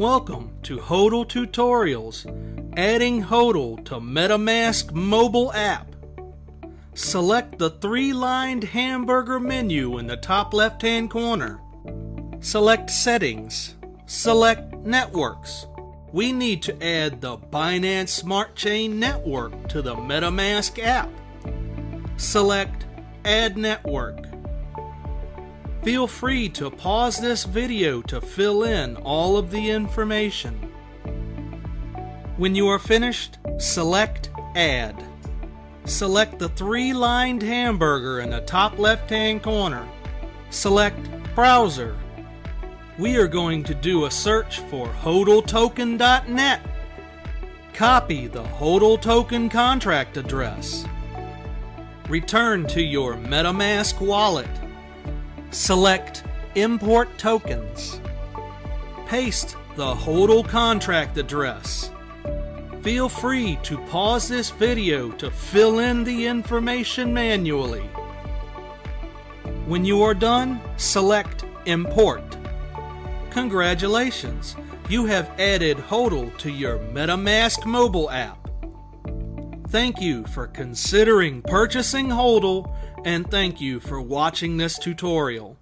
Welcome to HODL Tutorials, adding HODL to MetaMask mobile app. Select the three-lined hamburger menu in the top left-hand corner. Select Settings. Select Networks. We need to add the Binance Smart Chain network to the MetaMask app. Select Add Network. Feel free to pause this video to fill in all of the information. When you are finished, select Add. Select the three-lined hamburger in the top left-hand corner. Select Browser. We are going to do a search for hodltoken.net. Copy the HODL token contract address. Return to your MetaMask wallet. Select Import Tokens. Paste the HODL contract address. Feel free to pause this video to fill in the information manually. When you are done, select Import. Congratulations! You have added HODL to your MetaMask mobile app. Thank you for considering purchasing HODL, and thank you for watching this tutorial.